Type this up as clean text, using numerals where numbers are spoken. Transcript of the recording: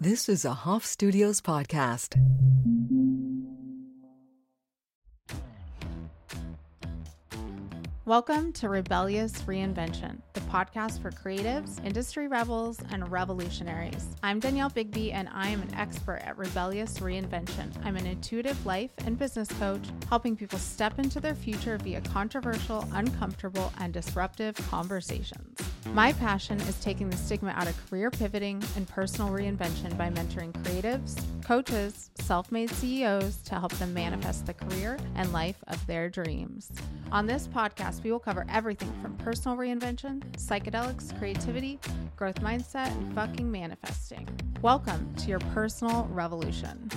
This is a Hof Studios podcast. Welcome to Rebellious Reinvention, the podcast for creatives, industry rebels, and revolutionaries. I'm Danielle Bigby, and I am an expert at Rebellious Reinvention. I'm an intuitive life and business coach, helping people step into their future via controversial, uncomfortable, and disruptive conversations. My passion is taking the stigma out of career pivoting and personal reinvention by mentoring creatives, coaches, self-made CEOs to help them manifest the career and life of their dreams. On this podcast, we will cover everything from personal reinvention, psychedelics, creativity, growth mindset, and fucking manifesting. Welcome to your personal revolution.